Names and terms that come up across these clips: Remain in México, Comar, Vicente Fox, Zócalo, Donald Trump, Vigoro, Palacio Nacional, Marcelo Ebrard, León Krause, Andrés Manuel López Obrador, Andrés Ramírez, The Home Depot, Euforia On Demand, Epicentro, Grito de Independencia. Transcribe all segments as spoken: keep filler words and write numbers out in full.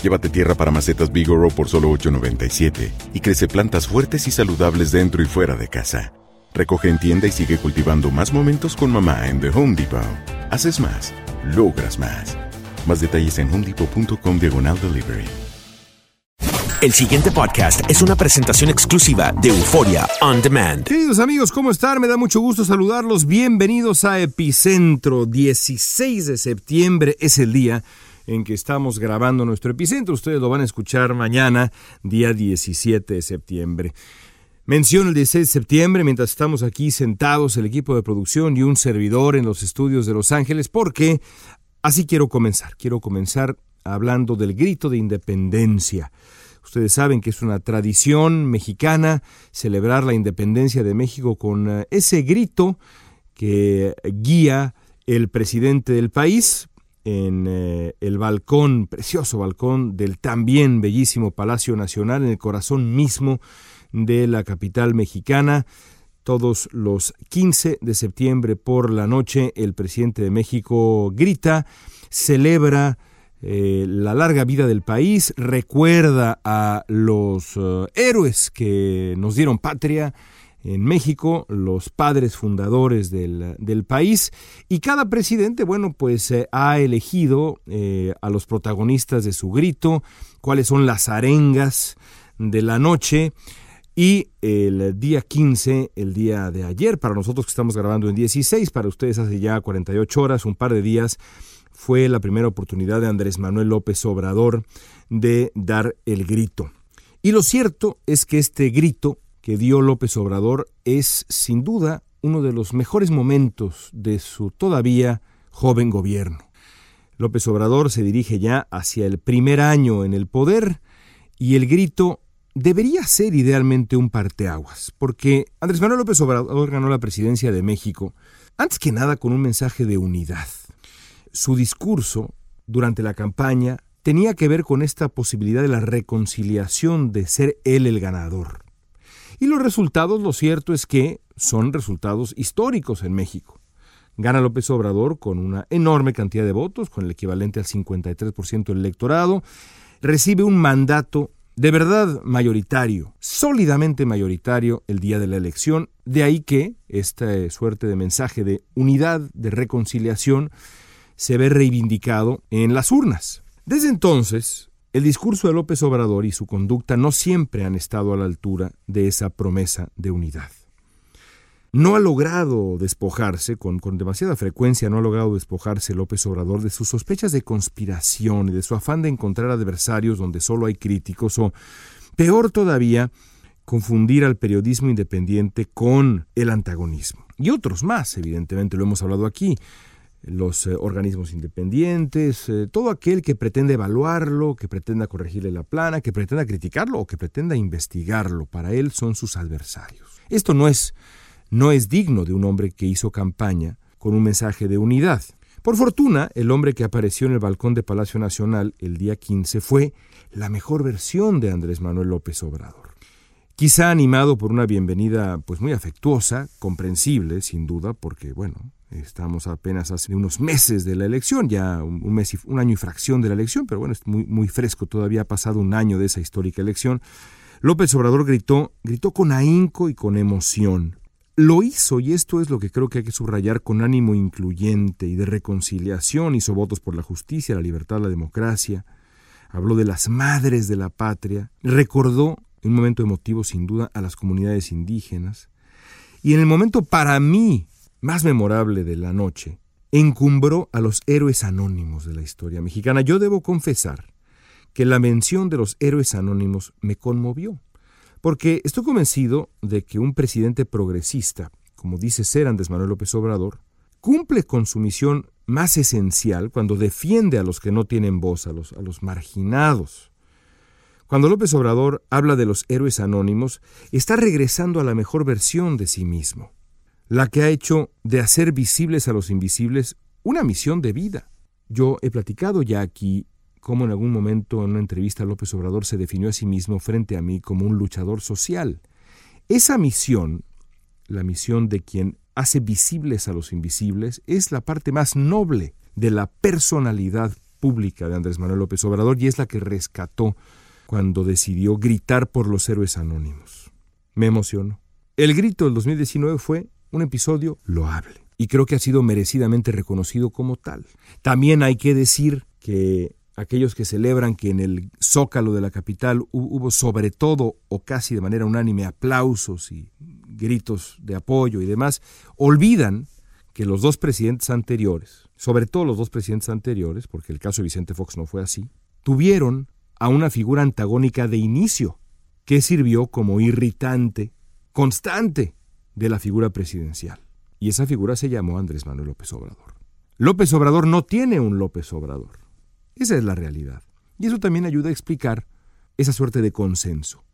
Llévate tierra para macetas Vigoro por solo ocho noventa y siete y crece plantas fuertes y saludables dentro y fuera de casa. Recoge en tienda y sigue cultivando más momentos con mamá en The Home Depot. Haces más, logras más. Más detalles en home depot punto com diagonal delivery. El siguiente podcast es una presentación exclusiva de Euforia On Demand. Queridos amigos, ¿cómo están? Me da mucho gusto saludarlos. Bienvenidos a Epicentro. dieciséis de septiembre es el día en que estamos grabando nuestro Epicentro. Ustedes lo van a escuchar mañana, día diecisiete de septiembre. Menciono el dieciséis de septiembre mientras estamos aquí sentados, el equipo de producción y un servidor en los estudios de Los Ángeles, porque así quiero comenzar. Quiero comenzar hablando del Grito de Independencia. Ustedes saben que es una tradición mexicana celebrar la independencia de México con ese grito que guía el presidente del país en el balcón, precioso balcón, del también bellísimo Palacio Nacional, en el corazón mismo de la capital mexicana. Todos los quince de septiembre por la noche, el presidente de México grita, celebra eh, la larga vida del país, recuerda a los eh, héroes que nos dieron patria en México, los padres fundadores del, del país, y cada presidente, bueno, pues eh, ha elegido eh, a los protagonistas de su grito, cuáles son las arengas de la noche. Y el día quince, el día de ayer, para nosotros que estamos grabando en dieciséis, para ustedes hace ya cuarenta y ocho horas, un par de días, fue la primera oportunidad de Andrés Manuel López Obrador de dar el grito. Y lo cierto es que este grito que dio López Obrador es sin duda uno de los mejores momentos de su todavía joven gobierno. López Obrador se dirige ya hacia el primer año en el poder y el grito debería ser idealmente un parteaguas, porque Andrés Manuel López Obrador ganó la presidencia de México, antes que nada con un mensaje de unidad. Su discurso durante la campaña tenía que ver con esta posibilidad de la reconciliación, de ser él el ganador. Y los resultados, lo cierto es que son resultados históricos en México. Gana López Obrador con una enorme cantidad de votos, con el equivalente al cincuenta y tres por ciento del electorado, recibe un mandato de verdad mayoritario, sólidamente mayoritario el día de la elección. De ahí que esta suerte de mensaje de unidad, de reconciliación, se ve reivindicado en las urnas. Desde entonces, el discurso de López Obrador y su conducta no siempre han estado a la altura de esa promesa de unidad. No ha logrado despojarse, con, con demasiada frecuencia no ha logrado despojarse López Obrador de sus sospechas de conspiración y de su afán de encontrar adversarios donde solo hay críticos, o, peor todavía, confundir al periodismo independiente con el antagonismo. Y otros más, evidentemente, lo hemos hablado aquí. Los eh, organismos independientes, eh, todo aquel que pretenda evaluarlo, que pretenda corregirle la plana, que pretenda criticarlo o que pretenda investigarlo, para él son sus adversarios. Esto no es... No es digno de un hombre que hizo campaña con un mensaje de unidad. Por fortuna, el hombre que apareció en el balcón de Palacio Nacional el día quince fue la mejor versión de Andrés Manuel López Obrador. Quizá animado por una bienvenida pues muy afectuosa, comprensible sin duda, porque bueno, estamos apenas hace unos meses de la elección, ya un mes y, un año y fracción de la elección, pero bueno, es muy, muy fresco, todavía ha pasado un año de esa histórica elección. López Obrador gritó, gritó con ahínco y con emoción. Lo hizo, y esto es lo que creo que hay que subrayar, con ánimo incluyente y de reconciliación. Hizo votos por la justicia, la libertad, la democracia. Habló de las madres de la patria. Recordó, en un momento emotivo sin duda, a las comunidades indígenas. Y en el momento para mí más memorable de la noche, encumbró a los héroes anónimos de la historia mexicana. Yo debo confesar que la mención de los héroes anónimos me conmovió, porque estoy convencido de que un presidente progresista, como dice ser Andrés Manuel López Obrador, cumple con su misión más esencial cuando defiende a los que no tienen voz, a los, a los marginados. Cuando López Obrador habla de los héroes anónimos, está regresando a la mejor versión de sí mismo, la que ha hecho de hacer visibles a los invisibles una misión de vida. Yo he platicado ya aquí cómo en algún momento en una entrevista López Obrador se definió a sí mismo frente a mí como un luchador social. Esa misión, la misión de quien hace visibles a los invisibles, es la parte más noble de la personalidad pública de Andrés Manuel López Obrador y es la que rescató cuando decidió gritar por los héroes anónimos. Me emocionó. El grito del dos mil diecinueve fue un episodio loable y creo que ha sido merecidamente reconocido como tal. También hay que decir que aquellos que celebran que en el Zócalo de la capital hubo sobre todo o casi de manera unánime aplausos y gritos de apoyo y demás, olvidan que los dos presidentes anteriores, sobre todo los dos presidentes anteriores, porque el caso de Vicente Fox no fue así, tuvieron a una figura antagónica de inicio que sirvió como irritante constante de la figura presidencial. Y esa figura se llamó Andrés Manuel López Obrador. López Obrador no tiene un López Obrador. Esa es la realidad. Y eso también ayuda a explicar esa suerte de consenso.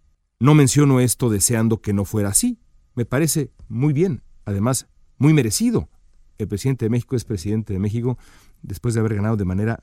No menciono esto deseando que no fuera así. Me parece muy bien, además muy merecido. El presidente de México es presidente de México después de haber ganado de manera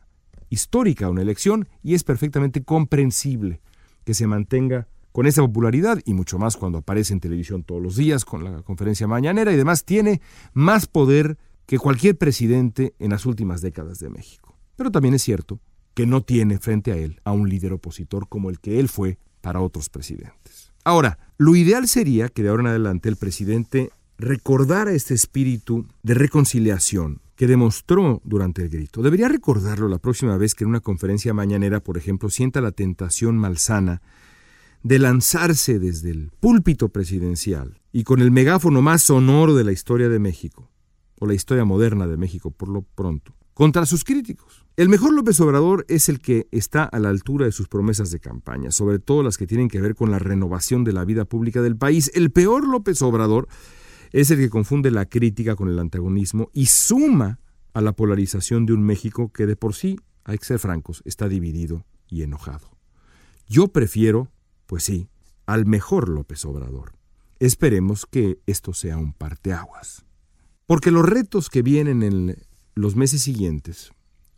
histórica una elección y es perfectamente comprensible que se mantenga con esa popularidad y mucho más cuando aparece en televisión todos los días con la conferencia mañanera y demás tiene más poder que cualquier presidente en las últimas décadas de México. Pero también es cierto que no tiene frente a él a un líder opositor como el que él fue para otros presidentes. Ahora, lo ideal sería que de ahora en adelante el presidente recordara este espíritu de reconciliación que demostró durante el grito. Debería recordarlo la próxima vez que en una conferencia mañanera, por ejemplo, sienta la tentación malsana de lanzarse desde el púlpito presidencial y con el megáfono más sonoro de la historia de México, o la historia moderna de México por lo pronto, contra sus críticos. El mejor López Obrador es el que está a la altura de sus promesas de campaña, sobre todo las que tienen que ver con la renovación de la vida pública del país. El peor López Obrador es el que confunde la crítica con el antagonismo y suma a la polarización de un México que de por sí, hay que ser francos, está dividido y enojado. Yo prefiero, pues sí, al mejor López Obrador. Esperemos que esto sea un parteaguas. Porque los retos que vienen en el los meses siguientes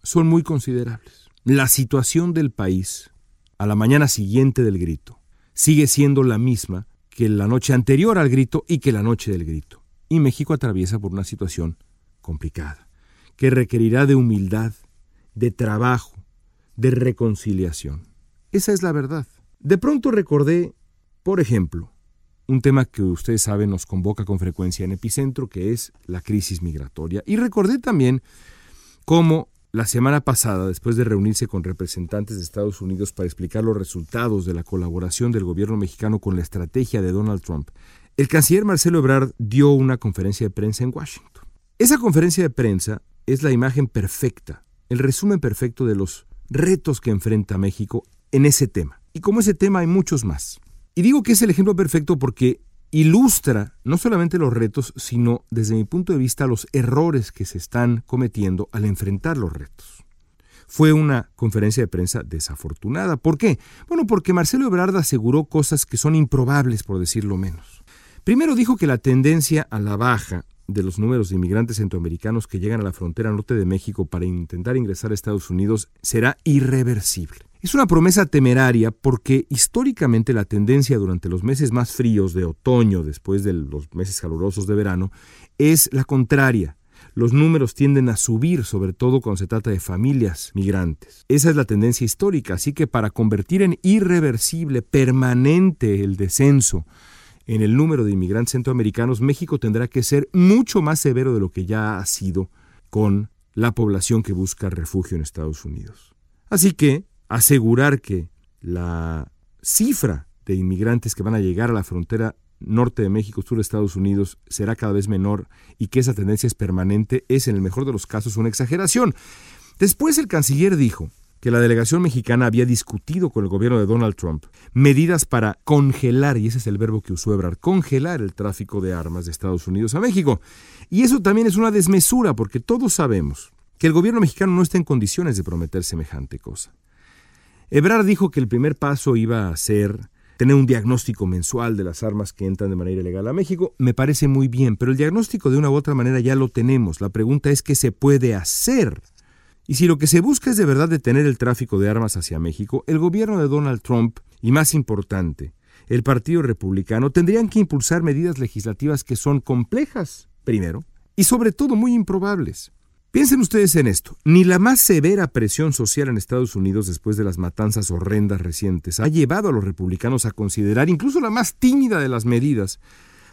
son muy considerables. La situación del país a la mañana siguiente del grito sigue siendo la misma que la noche anterior al grito y que la noche del grito. Y México atraviesa por una situación complicada, que requerirá de humildad, de trabajo, de reconciliación. Esa es la verdad. De pronto recordé, por ejemplo, un tema que ustedes saben nos convoca con frecuencia en Epicentro, que es la crisis migratoria. Y recordé también cómo la semana pasada, después de reunirse con representantes de Estados Unidos para explicar los resultados de la colaboración del gobierno mexicano con la estrategia de Donald Trump, el canciller Marcelo Ebrard dio una conferencia de prensa en Washington. Esa conferencia de prensa es la imagen perfecta, el resumen perfecto de los retos que enfrenta México en ese tema. Y como ese tema hay muchos más. Y digo que es el ejemplo perfecto porque ilustra no solamente los retos, sino desde mi punto de vista los errores que se están cometiendo al enfrentar los retos. Fue una conferencia de prensa desafortunada. ¿Por qué? Bueno, porque Marcelo Ebrard aseguró cosas que son improbables, por decirlo menos. Primero dijo que la tendencia a la baja de los números de inmigrantes centroamericanos que llegan a la frontera norte de México para intentar ingresar a Estados Unidos será irreversible. Es una promesa temeraria porque históricamente la tendencia durante los meses más fríos de otoño, después de los meses calurosos de verano, es la contraria. Los números tienden a subir, sobre todo cuando se trata de familias migrantes. Esa es la tendencia histórica, así que para convertir en irreversible, permanente el descenso en el número de inmigrantes centroamericanos, México tendrá que ser mucho más severo de lo que ya ha sido con la población que busca refugio en Estados Unidos. Así que asegurar que la cifra de inmigrantes que van a llegar a la frontera norte de México, sur de Estados Unidos, será cada vez menor y que esa tendencia es permanente es, en el mejor de los casos, una exageración. Después el canciller dijo que la delegación mexicana había discutido con el gobierno de Donald Trump medidas para congelar, y ese es el verbo que usó Ebrard, congelar el tráfico de armas de Estados Unidos a México. Y eso también es una desmesura, porque todos sabemos que el gobierno mexicano no está en condiciones de prometer semejante cosa. Ebrard dijo que el primer paso iba a ser tener un diagnóstico mensual de las armas que entran de manera ilegal a México. Me parece muy bien, pero el diagnóstico de una u otra manera ya lo tenemos. La pregunta es qué se puede hacer. Y si lo que se busca es de verdad detener el tráfico de armas hacia México, el gobierno de Donald Trump y, más importante, el Partido Republicano tendrían que impulsar medidas legislativas que son complejas, primero, y sobre todo muy improbables. Piensen ustedes en esto. Ni la más severa presión social en Estados Unidos después de las matanzas horrendas recientes ha llevado a los republicanos a considerar incluso la más tímida de las medidas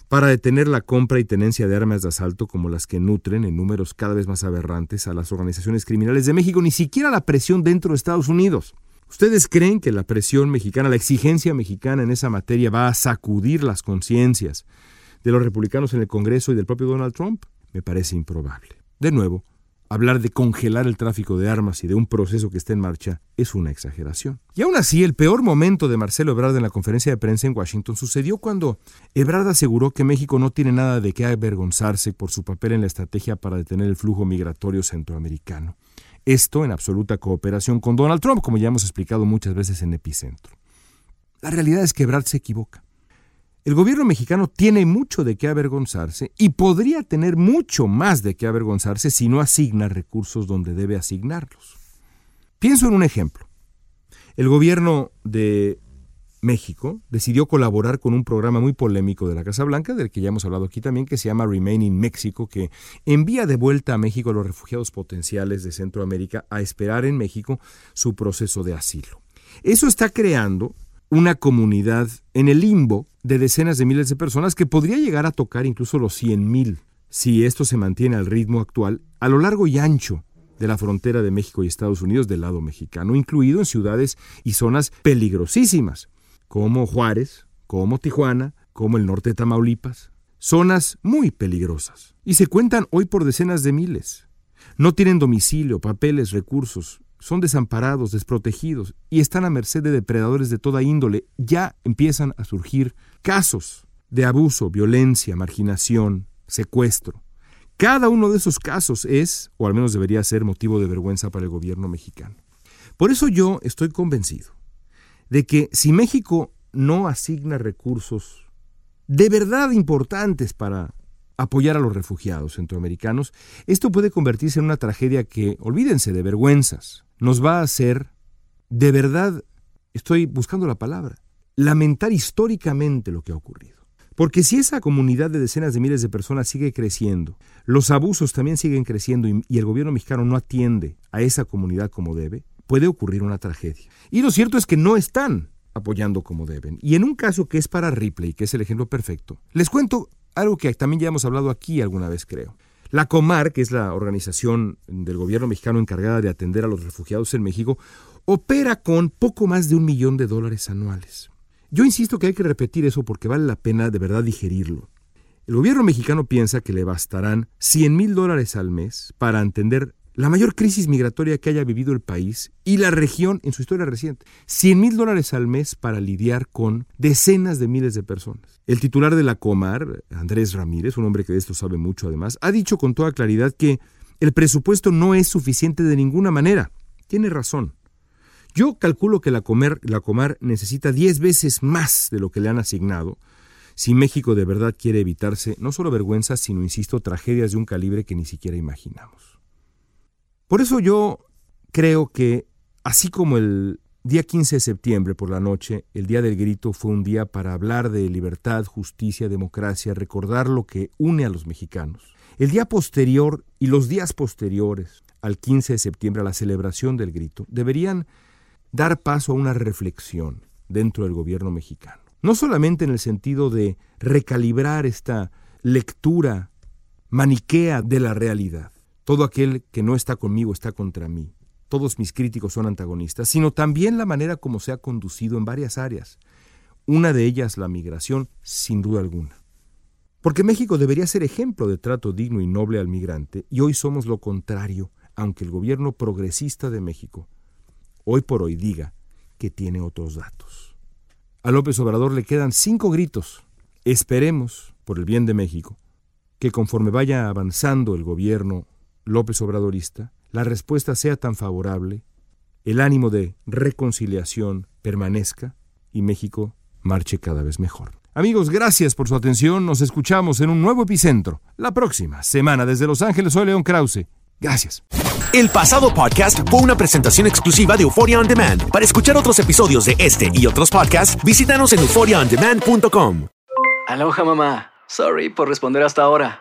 para detener la compra y tenencia de armas de asalto como las que nutren en números cada vez más aberrantes a las organizaciones criminales de México, ni siquiera la presión dentro de Estados Unidos. ¿Ustedes creen que la presión mexicana, la exigencia mexicana en esa materia va a sacudir las conciencias de los republicanos en el Congreso y del propio Donald Trump? Me parece improbable. De nuevo, hablar de congelar el tráfico de armas y de un proceso que está en marcha es una exageración. Y aún así, el peor momento de Marcelo Ebrard en la conferencia de prensa en Washington sucedió cuando Ebrard aseguró que México no tiene nada de qué avergonzarse por su papel en la estrategia para detener el flujo migratorio centroamericano. Esto en absoluta cooperación con Donald Trump, como ya hemos explicado muchas veces en Epicentro. La realidad es que Ebrard se equivoca. El gobierno mexicano tiene mucho de qué avergonzarse y podría tener mucho más de qué avergonzarse si no asigna recursos donde debe asignarlos. Pienso en un ejemplo. El gobierno de México decidió colaborar con un programa muy polémico de la Casa Blanca, del que ya hemos hablado aquí también, que se llama Remain in México, que envía de vuelta a México a los refugiados potenciales de Centroamérica a esperar en México su proceso de asilo. Eso está creando una comunidad en el limbo de decenas de miles de personas que podría llegar a tocar incluso los cien mil si esto se mantiene al ritmo actual a lo largo y ancho de la frontera de México y Estados Unidos del lado mexicano, incluido en ciudades y zonas peligrosísimas como Juárez, como Tijuana, como el norte de Tamaulipas. Zonas muy peligrosas y se cuentan hoy por decenas de miles. No tienen domicilio, papeles, recursos. Son desamparados, desprotegidos y están a merced de depredadores de toda índole. Ya empiezan a surgir casos de abuso, violencia, marginación, secuestro. Cada uno de esos casos es, o al menos debería ser, motivo de vergüenza para el gobierno mexicano. Por eso yo estoy convencido de que si México no asigna recursos de verdad importantes para apoyar a los refugiados centroamericanos, esto puede convertirse en una tragedia que, olvídense de vergüenzas, nos va a hacer, de verdad, estoy buscando la palabra, lamentar históricamente lo que ha ocurrido. Porque si esa comunidad de decenas de miles de personas sigue creciendo, los abusos también siguen creciendo y, y el gobierno mexicano no atiende a esa comunidad como debe, puede ocurrir una tragedia. Y lo cierto es que no están apoyando como deben. Y en un caso que es para Ripley, que es el ejemplo perfecto, les cuento algo que también ya hemos hablado aquí alguna vez, creo. La Comar, que es la organización del gobierno mexicano encargada de atender a los refugiados en México, opera con poco más de un millón de dólares anuales. Yo insisto que hay que repetir eso porque vale la pena de verdad digerirlo. El gobierno mexicano piensa que le bastarán cien mil dólares al mes para atender la mayor crisis migratoria que haya vivido el país y la región en su historia reciente. cien mil dólares al mes para lidiar con decenas de miles de personas. El titular de la Comar, Andrés Ramírez, un hombre que de esto sabe mucho además, ha dicho con toda claridad que el presupuesto no es suficiente de ninguna manera. Tiene razón. Yo calculo que la Comar, la Comar necesita diez veces más de lo que le han asignado si México de verdad quiere evitarse no solo vergüenzas, sino, insisto, tragedias de un calibre que ni siquiera imaginamos. Por eso yo creo que, así como el Día quince de septiembre por la noche, el Día del Grito fue un día para hablar de libertad, justicia, democracia, recordar lo que une a los mexicanos. El día posterior y los días posteriores al quince de septiembre, a la celebración del Grito, deberían dar paso a una reflexión dentro del gobierno mexicano. No solamente en el sentido de recalibrar esta lectura maniquea de la realidad. Todo aquel que no está conmigo está contra mí. Todos mis críticos son antagonistas, sino también la manera como se ha conducido en varias áreas. Una de ellas, la migración, sin duda alguna. Porque México debería ser ejemplo de trato digno y noble al migrante, y hoy somos lo contrario, aunque el gobierno progresista de México, hoy por hoy, diga que tiene otros datos. A López Obrador le quedan cinco gritos. Esperemos, por el bien de México, que conforme vaya avanzando el gobierno López Obradorista, la respuesta sea tan favorable, el ánimo de reconciliación permanezca y México marche cada vez mejor. Amigos, gracias por su atención. Nos escuchamos en un nuevo Epicentro la próxima semana. Desde Los Ángeles, soy León Krause. Gracias. El pasado podcast fue una presentación exclusiva de Euforia On Demand. Para escuchar otros episodios de este y otros podcasts, visítanos en euforia on demand punto com. Aloha, mamá. Sorry por responder hasta ahora.